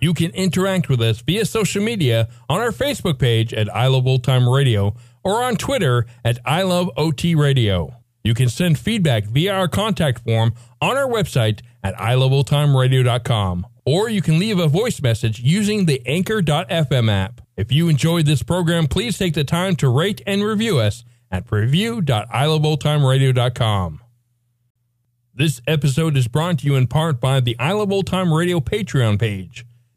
You can interact with us via social media on our Facebook page at I Love Old Time Radio or on Twitter at I Love OT Radio. You can send feedback via our contact form on our website at iloveoldtimeradio.com, or you can leave a voice message using the Anchor.fm app. If you enjoyed this program, please take the time to rate and review us at review.iloveoldtimeradio.com. This episode is brought to you in part by the I Love Old Time Radio Patreon page.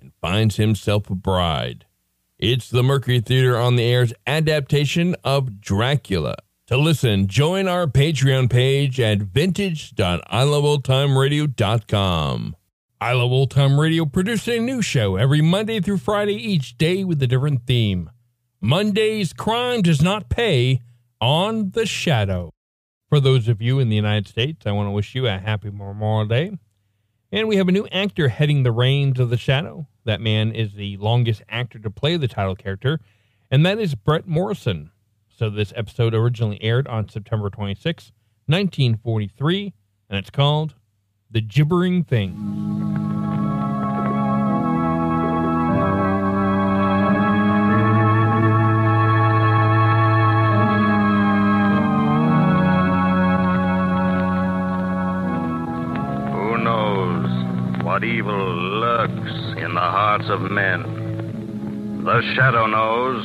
and finds himself a bride. It's the Mercury Theater on the Air's adaptation of Dracula. To listen, join our Patreon page at vintage.iloveoldtimeradio.com. I Love Old Time Radio produces a new show every Monday through Friday, each day with a different theme. Monday's Crime Does Not Pay on The Shadow. For those of you in the United States, I want to wish you a happy Memorial Day. And we have a new actor heading the reins of The Shadow. That man is the longest actor to play the title character, and that is Brett Morrison. So this episode originally aired on September 26, 1943, and it's called The Gibbering Things. Evil lurks in the hearts of men. The Shadow knows.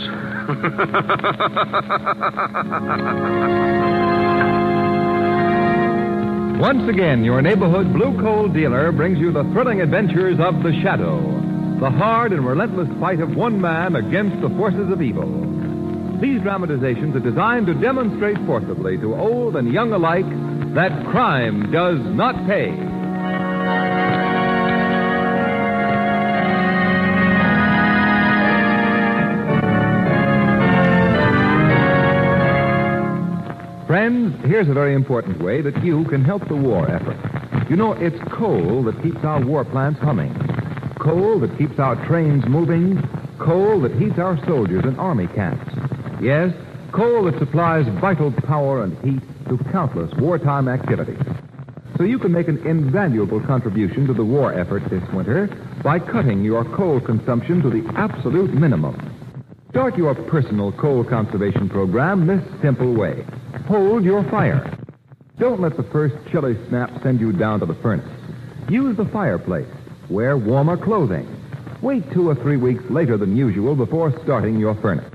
Once again, your neighborhood Blue Coal dealer brings you the thrilling adventures of The Shadow, the hard and relentless fight of one man against the forces of evil. These dramatizations are designed to demonstrate forcibly to old and young alike that crime does not pay. Friends, here's a very important way that you can help the war effort. You know, it's coal that keeps our war plants humming, coal that keeps our trains moving, coal that heats our soldiers in army camps. Yes, coal that supplies vital power and heat to countless wartime activities. So you can make an invaluable contribution to the war effort this winter by cutting your coal consumption to the absolute minimum. Start your personal coal conservation program this simple way. Hold your fire. Don't let the first chilly snap send you down to the furnace. Use the fireplace. Wear warmer clothing. Wait 2 or 3 weeks later than usual before starting your furnace.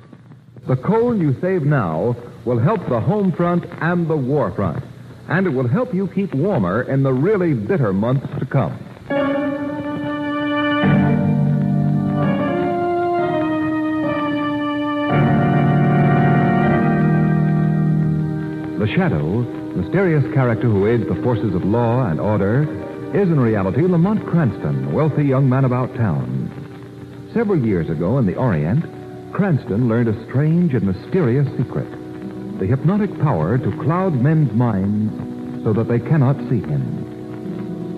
The coal you save now will help the home front and the war front, and it will help you keep warmer in the really bitter months to come. The Shadow, mysterious character who aids the forces of law and order, is in reality Lamont Cranston, a wealthy young man about town. Several years ago in the Orient, Cranston learned a strange and mysterious secret: the hypnotic power to cloud men's minds so that they cannot see him.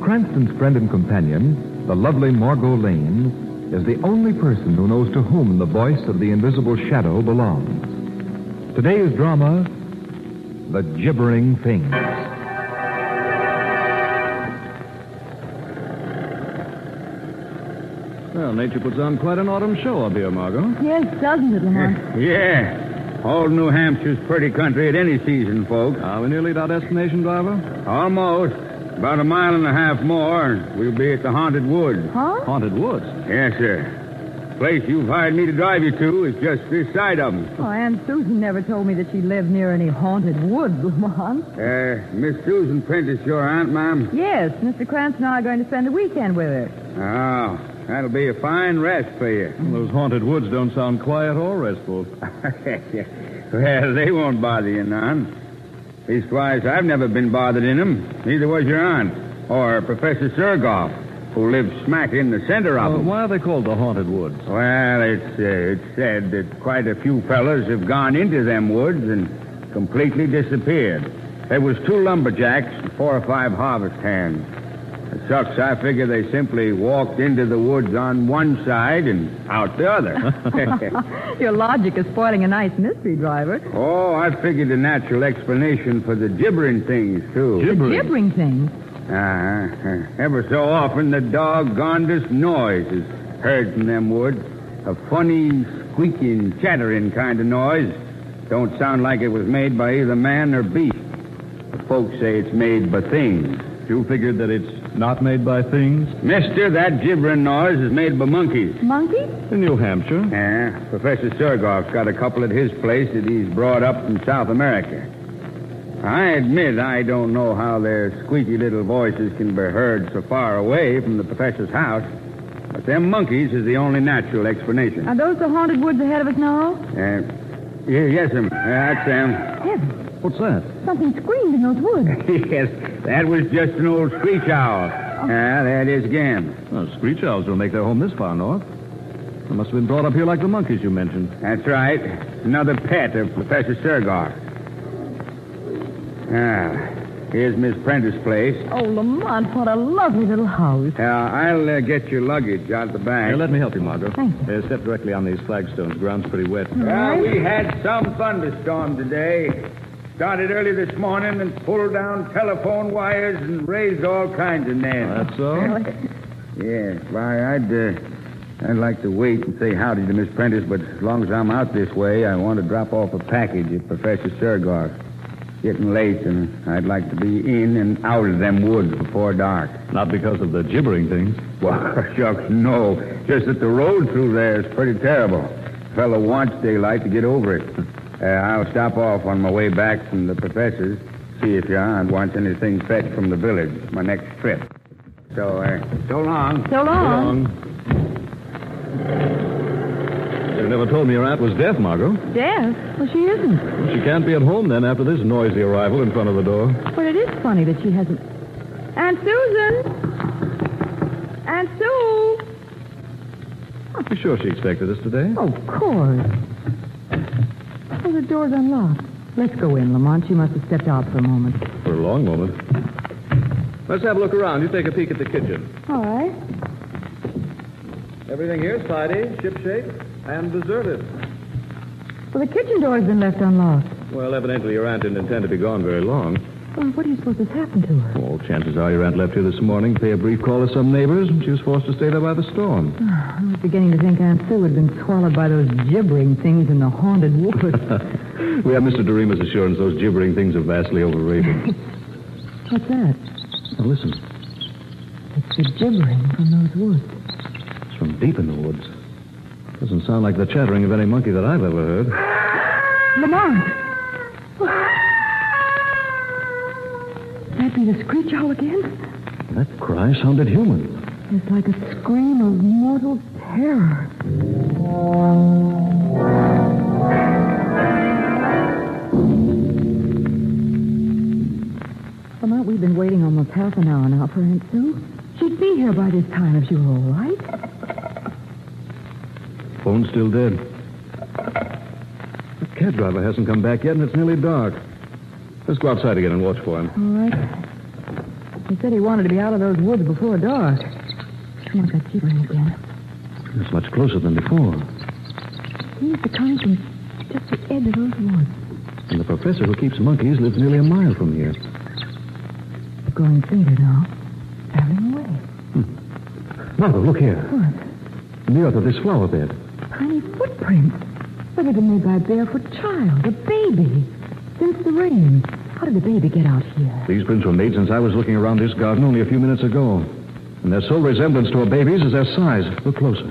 Cranston's friend and companion, the lovely Margot Lane, is the only person who knows to whom the voice of the invisible Shadow belongs. Today's drama: The Gibbering Things. Well, nature puts on quite an autumn show up here, Margot. Yes, doesn't it, Lamont? Yeah. Old New Hampshire's pretty country at any season, folks. Are we nearly at our destination, driver? Almost. About a mile and a half more, and we'll be at the Haunted Woods. Huh? Haunted Woods? Yes, sir. place you've hired me to drive you to is just this side of them. Oh, Aunt Susan never told me that she lived near any haunted woods, Lamont. Miss Susan Prentice, your aunt, ma'am? Yes, Mr. Cranston and I are going to spend the weekend with her. Oh, that'll be a fine rest for you. Well, those haunted woods don't sound quiet or restful. Well, they won't bother you none. Leastwise, I've never been bothered in them. Neither was your aunt or Professor Sergoff, who lives smack in the center of them. Why are they called the haunted woods? Well, it's said that quite a few fellas have gone into them woods and completely disappeared. There was 2 lumberjacks and 4 or 5 harvest hands. The sucks, I figure they simply walked into the woods on one side and out the other. Your logic is spoiling a nice mystery, driver. Oh, I figured a natural explanation for the gibbering things, too. Gibbering? The gibbering things? Ever so often, the doggonedest noise is heard from them woods. A funny, squeaking, chattering kind of noise. Don't sound like it was made by either man or beast. The folks say it's made by things. You figured that it's not made by things? Mister, that gibbering noise is made by monkeys. Monkeys? In New Hampshire. Yeah. Professor Sergoff's got a couple at his place that he's brought up from South America. I admit I don't know how their squeaky little voices can be heard so far away from the professor's house, but them monkeys is the only natural explanation. Are those the haunted woods ahead of us now? Yes, ma'am. That's them. Heaven. What's that? Something screamed in those woods. Yes, that was just an old screech owl. Oh. There it is again. Well, screech owls don't make their home this far north. They must have been brought up here like the monkeys you mentioned. That's right. Another pet of Professor Sergoff. Here's Miss Prentice's place. Oh, Lamont, what a lovely little house. I'll get your luggage out the back. Here, let me help you, Margot. Thanks. Step directly on these flagstones. The ground's pretty wet. Well, we had some thunderstorm today. Started early this morning and pulled down telephone wires and raised all kinds of names. That's so? Yes. Why, I'd like to wait and say howdy to Miss Prentice, but as long as I'm out this way, I want to drop off a package at Professor Sergoff. Getting late, and I'd like to be in and out of them woods before dark. Not because of the gibbering things? Well, shucks, no. Just that the road through there is pretty terrible. Fella wants daylight to get over it. I'll stop off on my way back from the professor's, see if your aunt wants anything fetched from the village, my next trip. So long. So long. So long. You never told me your aunt was deaf, Margot. Deaf? Well, she isn't. She can't be at home, then, after this noisy arrival in front of the door. But it is funny that she hasn't... Aunt Susan! Aunt Sue! Are you sure she expected us today? Oh, of course. Oh, the door's unlocked. Let's go in, Lamont. She must have stepped out for a moment. For a long moment. Let's have a look around. You take a peek at the kitchen. All right. Everything here is tidy, shipshape. And deserted. Well, the kitchen door has been left unlocked. Well, evidently your aunt didn't intend to be gone very long. Well, what do you suppose has happened to her? Oh, chances are your aunt left here this morning to pay a brief call to some neighbors, and she was forced to stay there by the storm. I was beginning to think Aunt Sue had been swallowed by those gibbering things in the haunted woods. We have Mr. Doremus' assurance those gibbering things are vastly overrated. What's that? Now, listen. It's the gibbering from those woods. It's from deep in the woods. Doesn't sound like the chattering of any monkey that I've ever heard. Lamont! That'd be the screech owl again? That cry sounded human. It's like a scream of mortal terror. Lamont, we've been waiting almost half an hour now for Aunt Sue. She'd be here by this time if she were all right. Phone's still dead. The cab driver hasn't come back yet, and it's nearly dark. Let's go outside again and watch for him. All right. He said he wanted to be out of those woods before dark. Come on, that gibbering again. It's much closer than before. He's the kind from just the edge of those woods. And the professor who keeps monkeys lives nearly a mile from here. They're growing fainter now. Traveling away. Margot, look here. What? The earth of this flower bed. Tiny footprints. That had been made by a barefoot child, a baby. Since the rain. How did the baby get out here? These prints were made since I was looking around this garden only a few minutes ago. And their sole resemblance to a baby's is their size. Look closer.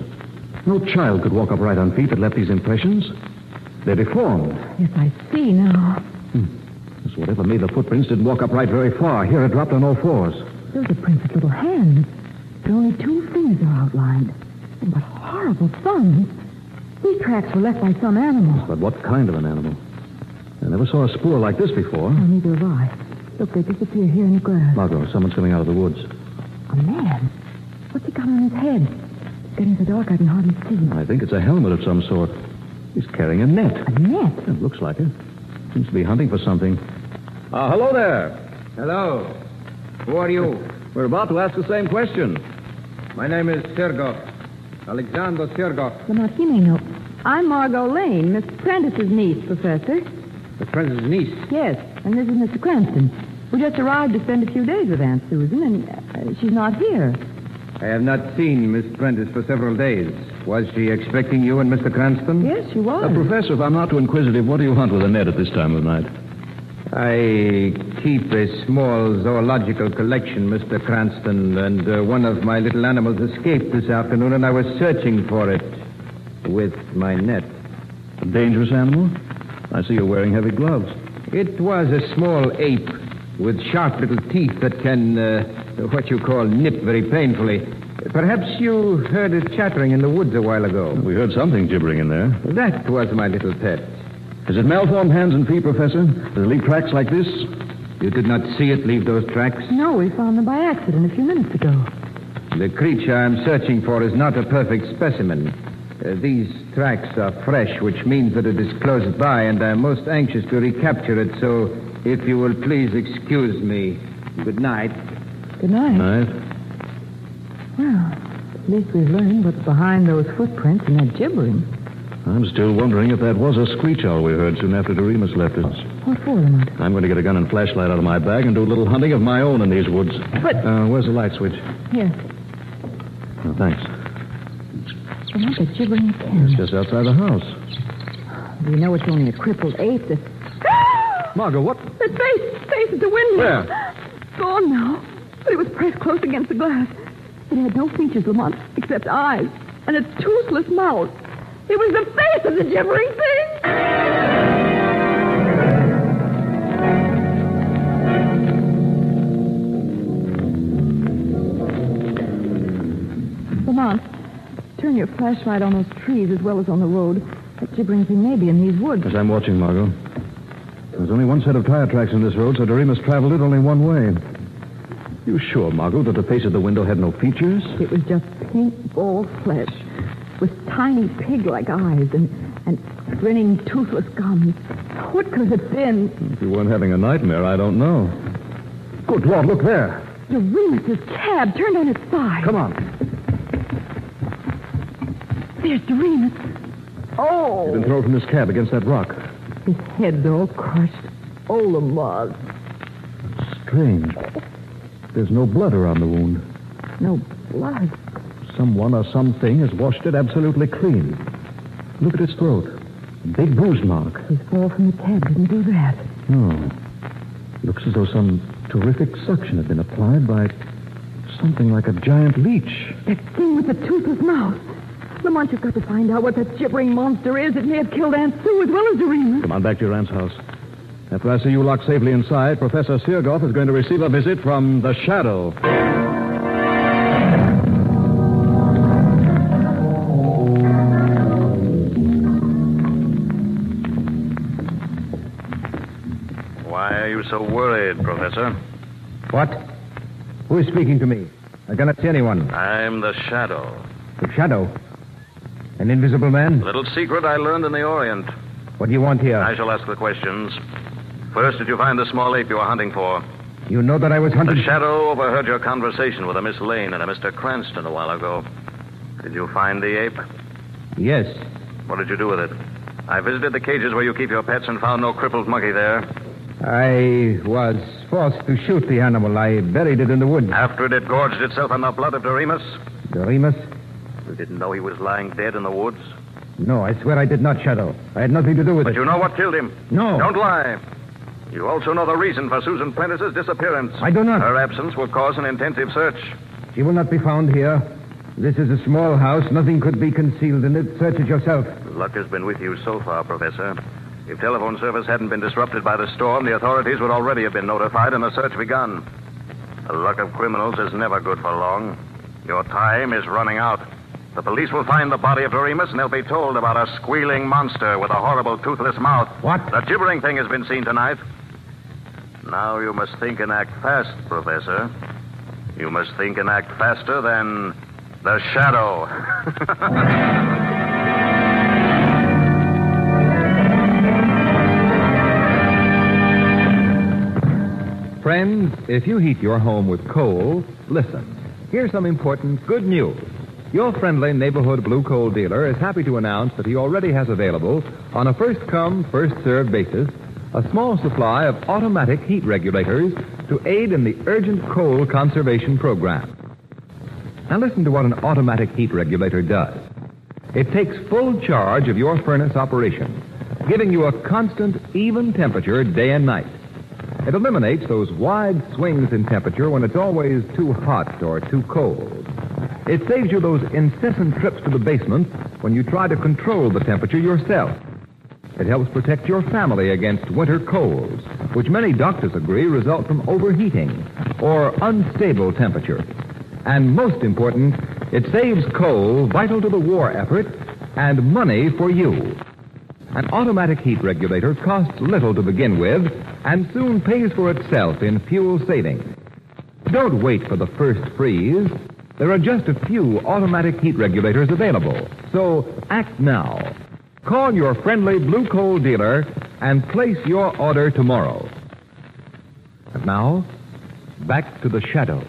No child could walk upright on feet that left these impressions. They're deformed. Yes, I see now. So whatever made the footprints didn't walk upright very far. Here it dropped on all fours. Those are prints of little hands. But only two fingers are outlined. Oh, but horrible thumbs. These tracks were left by some animal. Yes, but what kind of an animal? I never saw a spoor like this before. No, neither have I. Look, they disappear here in the grass. Margot, someone's coming out of the woods. A man? What's he got on his head? It's getting so dark I can hardly see. I think it's a helmet of some sort. He's carrying a net. A net? It looks like it. Seems to be hunting for something. Hello there. Hello. Who are you? We're about to ask the same question. My name is Sirgoff. Alexander Sergoff. Lamont, you may know. I'm Margot Lane, Miss Prentice's niece, Professor. Miss Prentice's niece? Yes, and this is Mr. Cranston. We just arrived to spend a few days with Aunt Susan, and she's not here. I have not seen Miss Prentice for several days. Was she expecting you and Mr. Cranston? Yes, she was. Professor, if I'm not too inquisitive, what do you hunt with a net at this time of night? I keep a small zoological collection, Mr. Cranston, and one of my little animals escaped this afternoon, and I was searching for it with my net. A dangerous animal? I see you're wearing heavy gloves. It was a small ape with sharp little teeth that can, what you call, nip very painfully. Perhaps you heard it chattering in the woods a while ago. We heard something gibbering in there. That was my little pet. Is it malformed hands and feet, Professor? Does it leave tracks like this? You did not see it leave those tracks? No, we found them by accident a few minutes ago. The creature I'm searching for is not a perfect specimen. These tracks are fresh, which means that it is close by, and I'm most anxious to recapture it, so if you will please excuse me. Good night. Good night. Good night. Well, at least we've learned what's behind those footprints and that gibbering. I'm still wondering if that was a screech owl we heard soon after Doremus left us. What for, Lamont? I'm going to get a gun and flashlight out of my bag and do a little hunting of my own in these woods. But... where's the light switch? Here. Oh, thanks. Lamont, that gibbering thing. It's just outside the house. Do you know it's only a crippled ape that... Margot, what? That face at the window. Where? It's gone now, but it was pressed close against the glass. It had no features, Lamont, except eyes and a toothless mouth. It was the face of the gibbering thing. Lamont, turn your flashlight on those trees as well as on the road. That gibbering thing may be in these woods. As I'm watching, Margot. There's only one set of tire tracks in this road, so Doremus traveled it only one way. You sure, Margot, that the face at the window had no features? It was just pink ball flesh with tiny pig-like eyes and grinning, toothless gums. What could it have been? If you weren't having a nightmare, I don't know. Good Lord, look there. Doremus's cab turned on its side. Come on. There's Doremus. Oh! He's been thrown from his cab against that rock. His head's all crushed. Oh, Lamont. Strange. There's no blood around the wound. No blood? Someone or something has washed it absolutely clean. Look at its throat. A big bruise mark. His fall from the cab didn't do that. No. Looks as though some terrific suction had been applied by something like a giant leech. That thing with the toothless mouth. Lamont, you've got to find out what that gibbering monster is. It may have killed Aunt Sue as well as Doremus. Come on back to your aunt's house. After I see you locked safely inside, Professor Sergoff is going to receive a visit from The Shadow. Why are you so worried, Professor? What? Who is speaking to me? I cannot see anyone. I'm The Shadow. The Shadow? An invisible man? A little secret I learned in the Orient. What do you want here? I shall ask the questions. First, did you find the small ape you were hunting for? You know that I was hunting... The Shadow overheard your conversation with a Miss Lane and a Mr. Cranston a while ago. Did you find the ape? Yes. What did you do with it? I visited the cages where you keep your pets and found no crippled monkey there. I was forced to shoot the animal. I buried it in the woods. After it had gorged itself on the blood of Doremus? Doremus? You didn't know he was lying dead in the woods? No, I swear I did not, Shadow. I had nothing to do with it. But you know what killed him? No. Don't lie. You also know the reason for Susan Prentice's disappearance. I do not. Her absence will cause an intensive search. She will not be found here. This is a small house. Nothing could be concealed in it. Search it yourself. Luck has been with you so far, Professor. If telephone service hadn't been disrupted by the storm, the authorities would already have been notified and the search begun. The luck of criminals is never good for long. Your time is running out. The police will find the body of Doremus, and they'll be told about a squealing monster with a horrible toothless mouth. What? The gibbering thing has been seen tonight. Now you must think and act fast, Professor. You must think and act faster than the Shadow. Friends, if you heat your home with coal, listen. Here's some important good news. Your friendly neighborhood Blue Coal dealer is happy to announce that he already has available, on a first-come, first-served basis, a small supply of automatic heat regulators to aid in the urgent coal conservation program. Now listen to what an automatic heat regulator does. It takes full charge of your furnace operation, giving you a constant, even temperature day and night. It eliminates those wide swings in temperature when it's always too hot or too cold. It saves you those incessant trips to the basement when you try to control the temperature yourself. It helps protect your family against winter colds, which many doctors agree result from overheating or unstable temperatures. And most important, it saves coal vital to the war effort and money for you. An automatic heat regulator costs little to begin with and soon pays for itself in fuel savings. Don't wait for the first freeze. There are just a few automatic heat regulators available, so act now. Call your friendly Blue Coal dealer and place your order tomorrow. And now, back to the Shadow.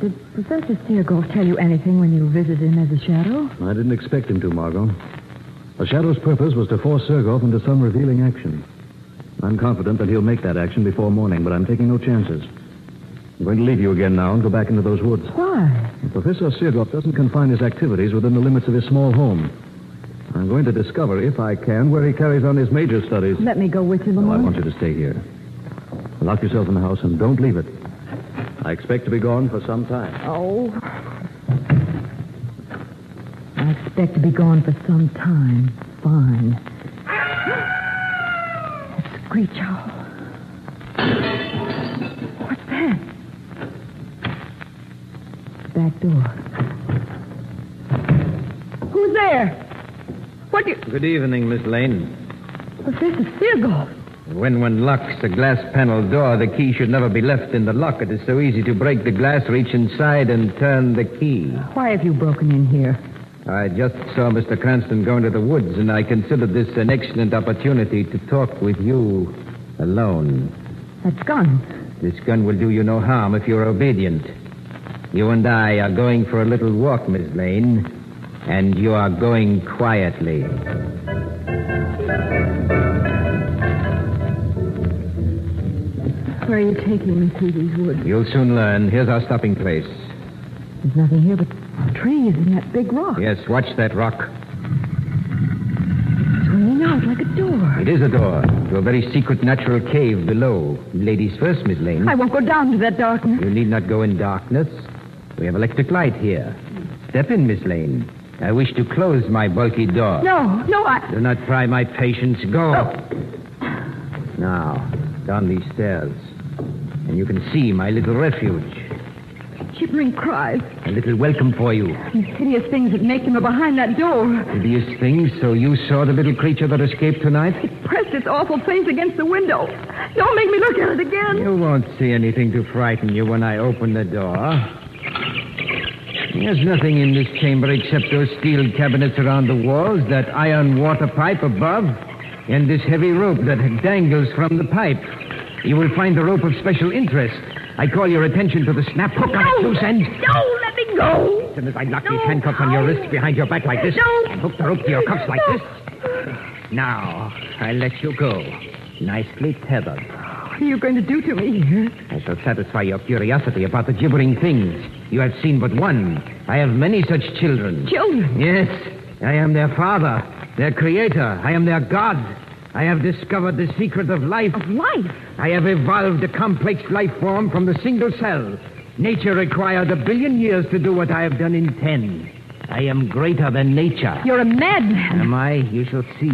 Did Professor Sergoff tell you anything when you visited him as a shadow? I didn't expect him to, Margot. The Shadow's purpose was to force Sergoff into some revealing action. I'm confident that he'll make that action before morning, but I'm taking no chances. I'm going to leave you again now and go back into those woods. Why? Professor Sergoff doesn't confine his activities within the limits of his small home. I'm going to discover, if I can, where he carries on his major studies. Let me go with you, Lamont. No, I want you to stay here. Lock yourself in the house and don't leave it. I expect to be gone for some time. Oh. I expect to be gone for some time. Fine. That screech owl. What's that? Back door. Who's there? What do you... Good evening, Miss Lane. Professor Sergoff. When one locks a glass panel door, the key should never be left in the lock. It is so easy to break the glass, reach inside, and turn the key. Why have you broken in here? I just saw Mr. Cranston go into the woods, and I considered this an excellent opportunity to talk with you alone. That gun. This gun will do you no harm if you're obedient. You and I are going for a little walk, Miss Lane, and you are going quietly. Where are you taking me through these woods? You'll soon learn. Here's our stopping place. There's nothing here but trees and that big rock. Yes, watch that rock. It's swinging out like a door. It is a door to a very secret natural cave below. Ladies first, Miss Lane. I won't go down to that darkness. You need not go in darkness. We have electric light here. Step in, Miss Lane. I wish to close my bulky door. No, I... Do not pry my patience. Go. Oh. Now, down these stairs. And you can see my little refuge. Gibbering cries. A little welcome for you. These hideous things that make them are behind that door. Hideous things? So you saw the little creature that escaped tonight? It pressed its awful face against the window. Don't make me look at it again. You won't see anything to frighten you when I open the door. There's nothing in this chamber except those steel cabinets around the walls, that iron water pipe above, and this heavy rope that dangles from the pipe. You will find the rope of special interest. I call your attention to the snap hook on its loose end. No, let me go. As soon as I lock these handcuffs on your wrists behind your back like this, and hook the rope to your cuffs like this. Now, I let you go. Nicely tethered. What are you going to do to me here? I shall satisfy your curiosity about the gibbering things. You have seen but one. I have many such children. Children? Yes. I am their father, their creator. I am their God. I have discovered the secret of life. Of life? I have evolved a complex life form from the single cell. Nature required 1 billion years to do what I have done in 10. I am greater than nature. You're a madman. Am I? You shall see.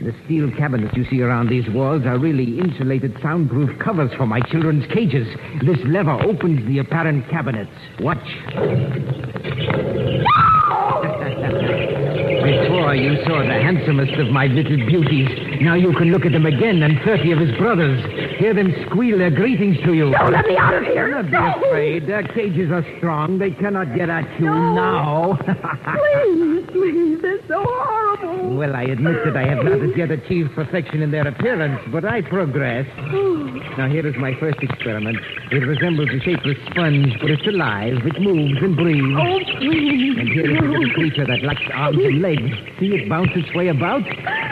The steel cabinets you see around these walls are really insulated soundproof covers for my children's cages. This lever opens the apparent cabinets. Watch. Before you saw the handsomest of my little beauties. Now you can look at them again and 30 of his brothers. Hear them squeal their greetings to you. Don't let me out of here. Don't be afraid. Their cages are strong. They cannot get at you now. Please, please. They're so horrible. Well, I admit that I have not as yet achieved perfection in their appearance, but I progress. Now, here is my first experiment. It resembles a shapeless sponge, but it's alive. It moves and breathes. Oh, please. And here is a little creature that lacks arms and legs. See it bounce its way about?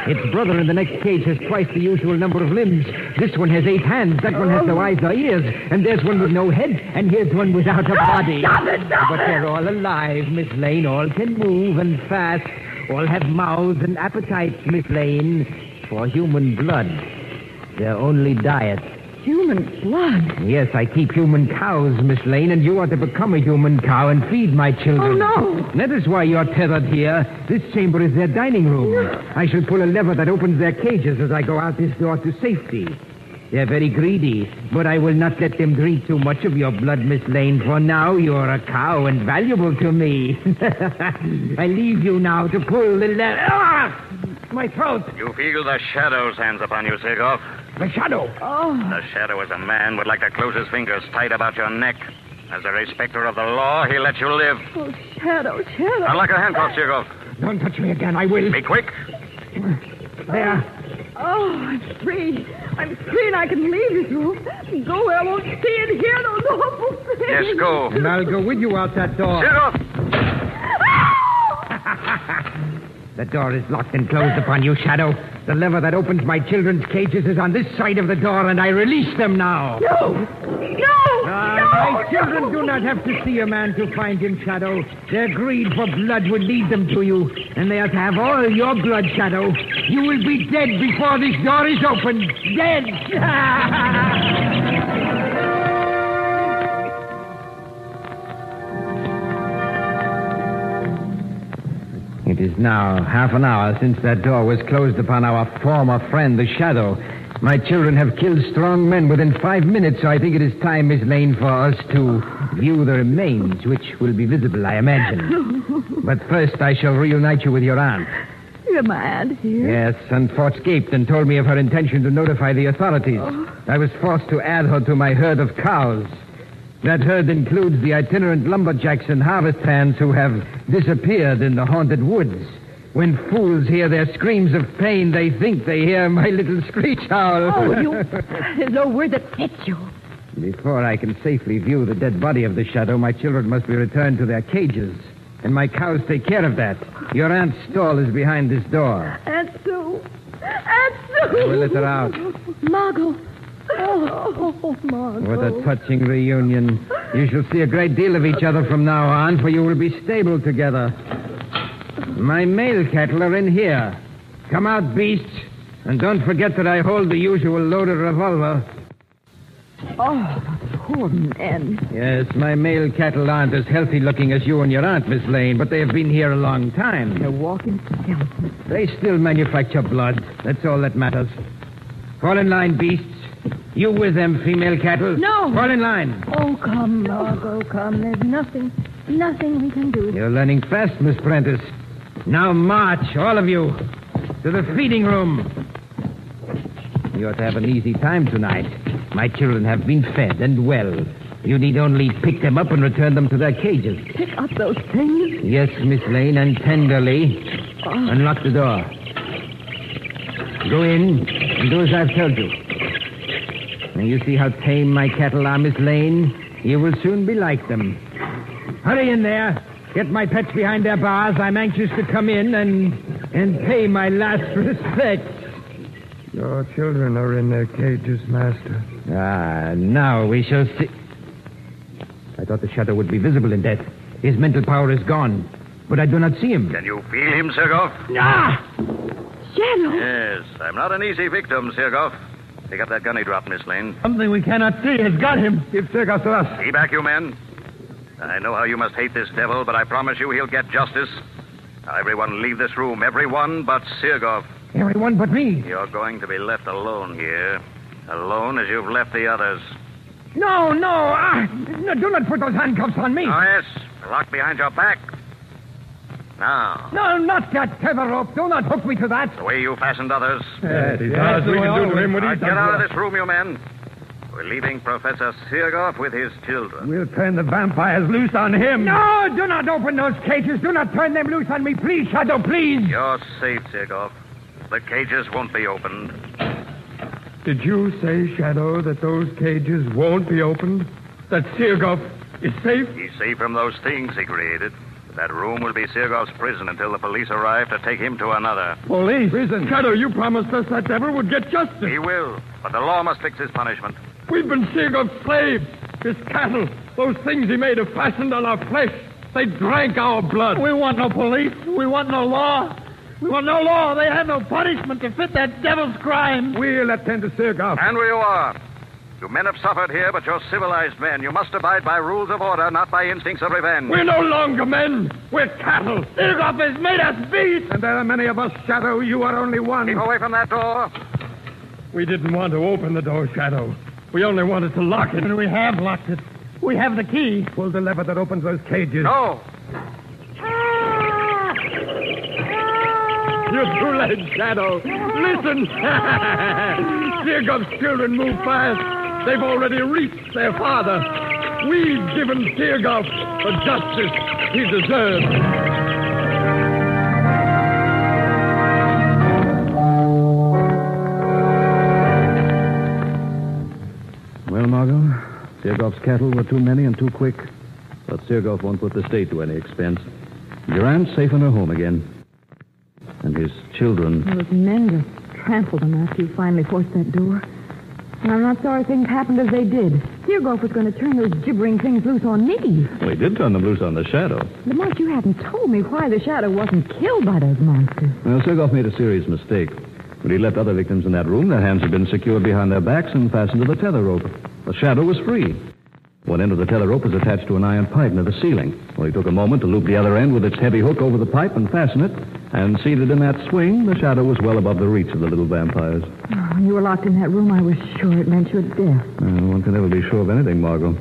Its brother in the next cage has twice the usual number of limbs. This one has 8 hands. That one has no eyes or ears. And there's one with no head. And here's one without a body. Stop it, stop but they're all alive, Miss Lane. All can move and fast. All have mouths and appetites, Miss Lane, for human blood. Their only diet. Human blood? Yes, I keep human cows, Miss Lane, and you are to become a human cow and feed my children. Oh, no! That is why you're tethered here. This chamber is their dining room. No. I shall pull a lever that opens their cages as I go out this door to safety. They're very greedy, but I will not let them drink too much of your blood, Miss Lane, for now you are a cow and valuable to me. I leave you now to pull the lever. Ah! My throat! You feel the Shadow's hands upon you, Sergoff. The Shadow? Oh. The Shadow is a man would like to close his fingers tight about your neck. As a respecter of the law, he lets you live. Oh, Shadow. Unlock your handcuffs, Sergoff. Don't touch me again, I will. Be quick. There. Oh, I'm free. I'm free and I can leave this room. Go where I won't see and hear those awful things. Yes, go. And I'll go with you out that door. Sergoff! The door is locked and closed upon you, Shadow. The lever that opens my children's cages is on this side of the door, and I release them now. No! My children do not have to see a man to find him, Shadow. Their greed for blood would lead them to you, and they are to have all your blood, Shadow. You will be dead before this door is opened. Dead! It is now 30 minutes since that door was closed upon our former friend, the Shadow. My children have killed strong men within 5 minutes, so I think it is time, Miss Lane, for us to view the remains, which will be visible, I imagine. But first, I shall reunite you with your aunt. You're my aunt here? Yes, and Fort escaped and told me of her intention to notify the authorities. Oh. I was forced to add her to my herd of cows. That herd includes the itinerant lumberjacks and harvest hands who have disappeared in the haunted woods. When fools hear their screams of pain, they think they hear my little screech owl. Oh, you... There's no word that fits you. Before I can safely view the dead body of the Shadow, my children must be returned to their cages. And my cows take care of that. Your aunt's stall is behind this door. Aunt Sue. Aunt Sue. I will let her out. Margot. Oh, Margot. What a touching reunion. You shall see a great deal of each other from now on, for you will be stabled together. My male cattle are in here. Come out, beasts. And don't forget that I hold the usual loaded revolver. Oh, poor men. Yes, my male cattle aren't as healthy-looking as you and your aunt, Miss Lane, but they have been here a long time. They're walking skeletons. They still manufacture blood. That's all that matters. Fall in line, beasts. You with them, female cattle? No. Fall in line. Oh, come, Margot, come. There's nothing we can do. You're learning fast, Miss Prentice. Now march, all of you, to the feeding room. You ought to have an easy time tonight. My children have been fed and well. You need only pick them up and return them to their cages. Pick up those things? Yes, Miss Lane, and tenderly. Oh. Unlock the door. Go in and do as I've told you. Now you see how tame my cattle are, Miss Lane. You will soon be like them. Hurry in there. Get my pets behind their bars. I'm anxious to come in and pay my last respects. Your children are in their cages, Master. Ah, now we shall see. I thought the Shadow would be visible in death. His mental power is gone, but I do not see him. Can you feel him, Sergoff? Ah! Shadow? Yes, I'm not an easy victim, Sergoff. Pick up that gun he dropped, Miss Lane. Something we cannot see has got him. Give Sergoff to us. Be back, you men. I know how you must hate this devil, but I promise you he'll get justice. Now, everyone leave this room. Everyone but Sergoff. Everyone but me. You're going to be left alone here. Alone as you've left the others. No. No, do not put those handcuffs on me. Oh, yes. Lock behind your back. Now. No, not that tether rope. Do not hook me to that. The way you fastened others. Yes, we can do to him what he's done. Get out of this room, you men. We're leaving Professor Sergoff with his children. We'll turn the vampires loose on him. No, do not open those cages. Do not turn them loose on me. Please, Shadow, please. You're safe, Sergoff. The cages won't be opened. Did you say, Shadow, that those cages won't be opened? That Sergoff is safe? He's safe from those things he created. That room will be Sirgoff's prison until the police arrive to take him to another. Police? Prison? Shadow, you promised us that devil would get justice. He will, but the law must fix his punishment. We've been Sirgoff's slaves. His cattle, those things he made have fastened on our flesh. They drank our blood. We want no police. We want no law. We want no law. They have no punishment to fit that devil's crime. We'll attend to Sergoff. And we are. You men have suffered here, but you're civilized men. You must abide by rules of order, not by instincts of revenge. We're no longer men. We're cattle. Sergoff has made us beasts. And there are many of us, Shadow. You are only one. Keep away from that door. We didn't want to open the door, Shadow. We only wanted to lock it. And we have locked it. We have the key. Pull the lever that opens those cages. No. You're too late, Shadow. Listen. Sergoff's children move fast. They've already reached their father. We've given Sergoff the justice he deserves. Well, Margot, Sergoff's cattle were too many and too quick. But Sergoff won't put the state to any expense. Durant's safe in her home again. And his children. Those men just trampled them after you finally forced that door. And I'm not sorry things happened as they did. Sergoff was going to turn those gibbering things loose on me. Well, he did turn them loose on the Shadow. Lamont, you hadn't told me why the Shadow wasn't killed by those monsters. Well, Sergoff made a serious mistake. When he left other victims in that room, their hands had been secured behind their backs and fastened to the tether rope. The Shadow was free. One end of the tether rope was attached to an iron pipe near the ceiling. Well, he took a moment to loop the other end with its heavy hook over the pipe and fasten it. And seated in that swing, the Shadow was well above the reach of the little vampires. Oh, when you were locked in that room, I was sure it meant your death. One can never be sure of anything, Margot.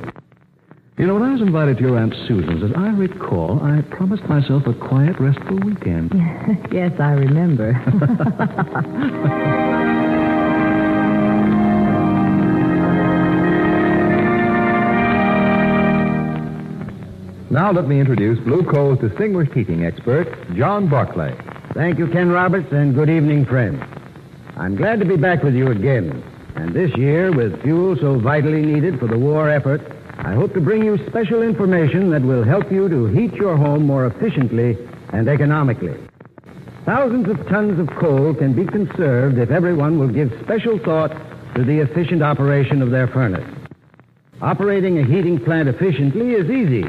You know, when I was invited to your Aunt Susan's, as I recall, I promised myself a quiet, restful weekend. Yes, I remember. Now let me introduce Blue Coal's distinguished teaching expert, John Barclay. Thank you, Ken Roberts, and good evening, friends. I'm glad to be back with you again. And this year, with fuel so vitally needed for the war effort, I hope to bring you special information that will help you to heat your home more efficiently and economically. Thousands of tons of coal can be conserved if everyone will give special thought to the efficient operation of their furnace. Operating a heating plant efficiently is easy.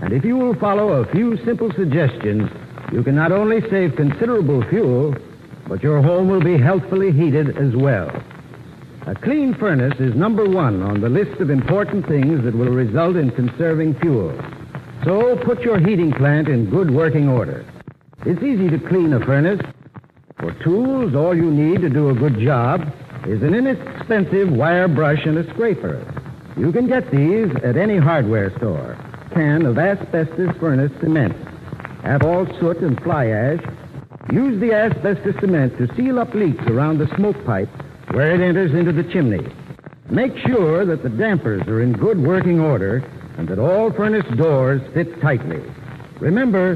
And if you will follow a few simple suggestions, you can not only save considerable fuel, but your home will be healthfully heated as well. A clean furnace is number one on the list of important things that will result in conserving fuel. So put your heating plant in good working order. It's easy to clean a furnace. For tools, all you need to do a good job is an inexpensive wire brush and a scraper. You can get these at any hardware store. Can of asbestos furnace cement. Have all soot and fly ash. Use the asbestos cement to seal up leaks around the smoke pipe where it enters into the chimney. Make sure that the dampers are in good working order and that all furnace doors fit tightly. Remember,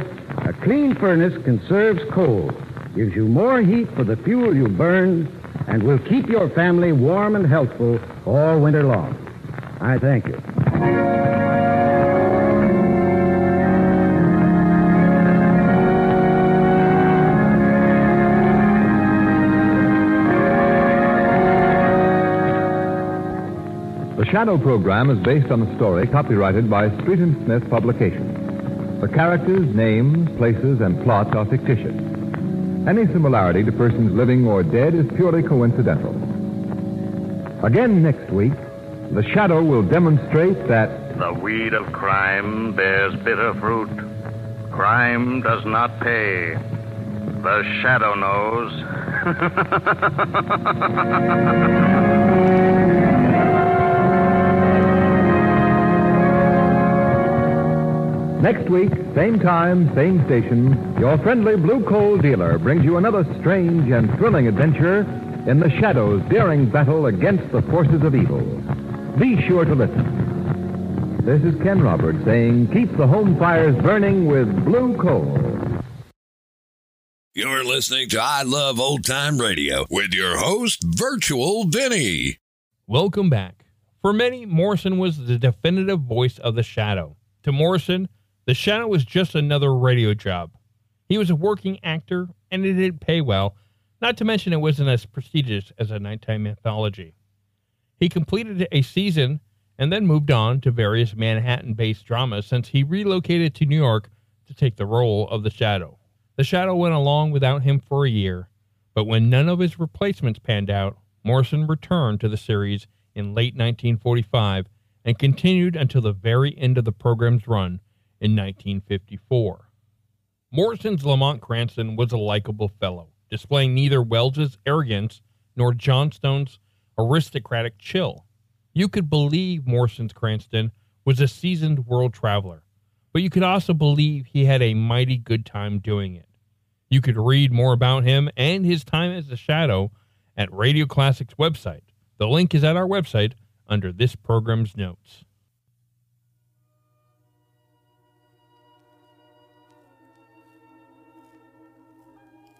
a clean furnace conserves coal, gives you more heat for the fuel you burn, and will keep your family warm and healthful all winter long. I thank you. The Shadow program is based on a story copyrighted by Street and Smith Publications. The characters, names, places, and plots are fictitious. Any similarity to persons living or dead is purely coincidental. Again next week, The Shadow will demonstrate that the weed of crime bears bitter fruit. Crime does not pay. The Shadow knows. Next week, same time, same station, your friendly Blue Coal dealer brings you another strange and thrilling adventure in the Shadow's daring battle against the forces of evil. Be sure to listen. This is Ken Roberts saying, keep the home fires burning with Blue Coal. You're listening to I Love Old Time Radio with your host, Virtual Vinny. Welcome back. For many, Morrison was the definitive voice of the Shadow. To Morrison, The Shadow was just another radio job. He was a working actor, and it didn't pay well, not to mention it wasn't as prestigious as a nighttime anthology. He completed a season and then moved on to various Manhattan-based dramas since he relocated to New York to take the role of The Shadow. The Shadow went along without him for a year, but when none of his replacements panned out, Morrison returned to the series in late 1945 and continued until the very end of the program's run in 1954. Morrison's Lamont Cranston was a likable fellow, displaying neither Wells' arrogance nor Johnstone's aristocratic chill. You could believe Morrison's Cranston was a seasoned world traveler, but you could also believe he had a mighty good time doing it. You could read more about him and his time as the Shadow at Radio Classics' website. The link is at our website under this program's notes.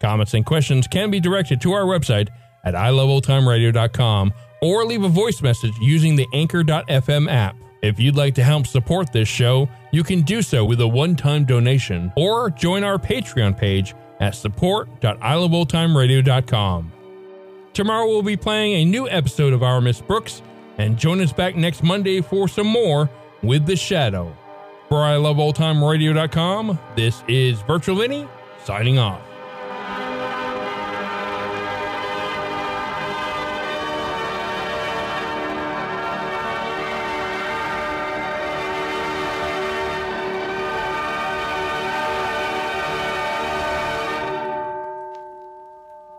Comments and questions can be directed to our website at iloveoldtimeradio.com or leave a voice message using the Anchor.fm app. If you'd like to help support this show, you can do so with a one-time donation or join our Patreon page at support.iloveoldtimeradio.com. Tomorrow we'll be playing a new episode of Our Miss Brooks, and join us back next Monday for some more with The Shadow. For iloveoldtimeradio.com, this is Virtual Vinny signing off.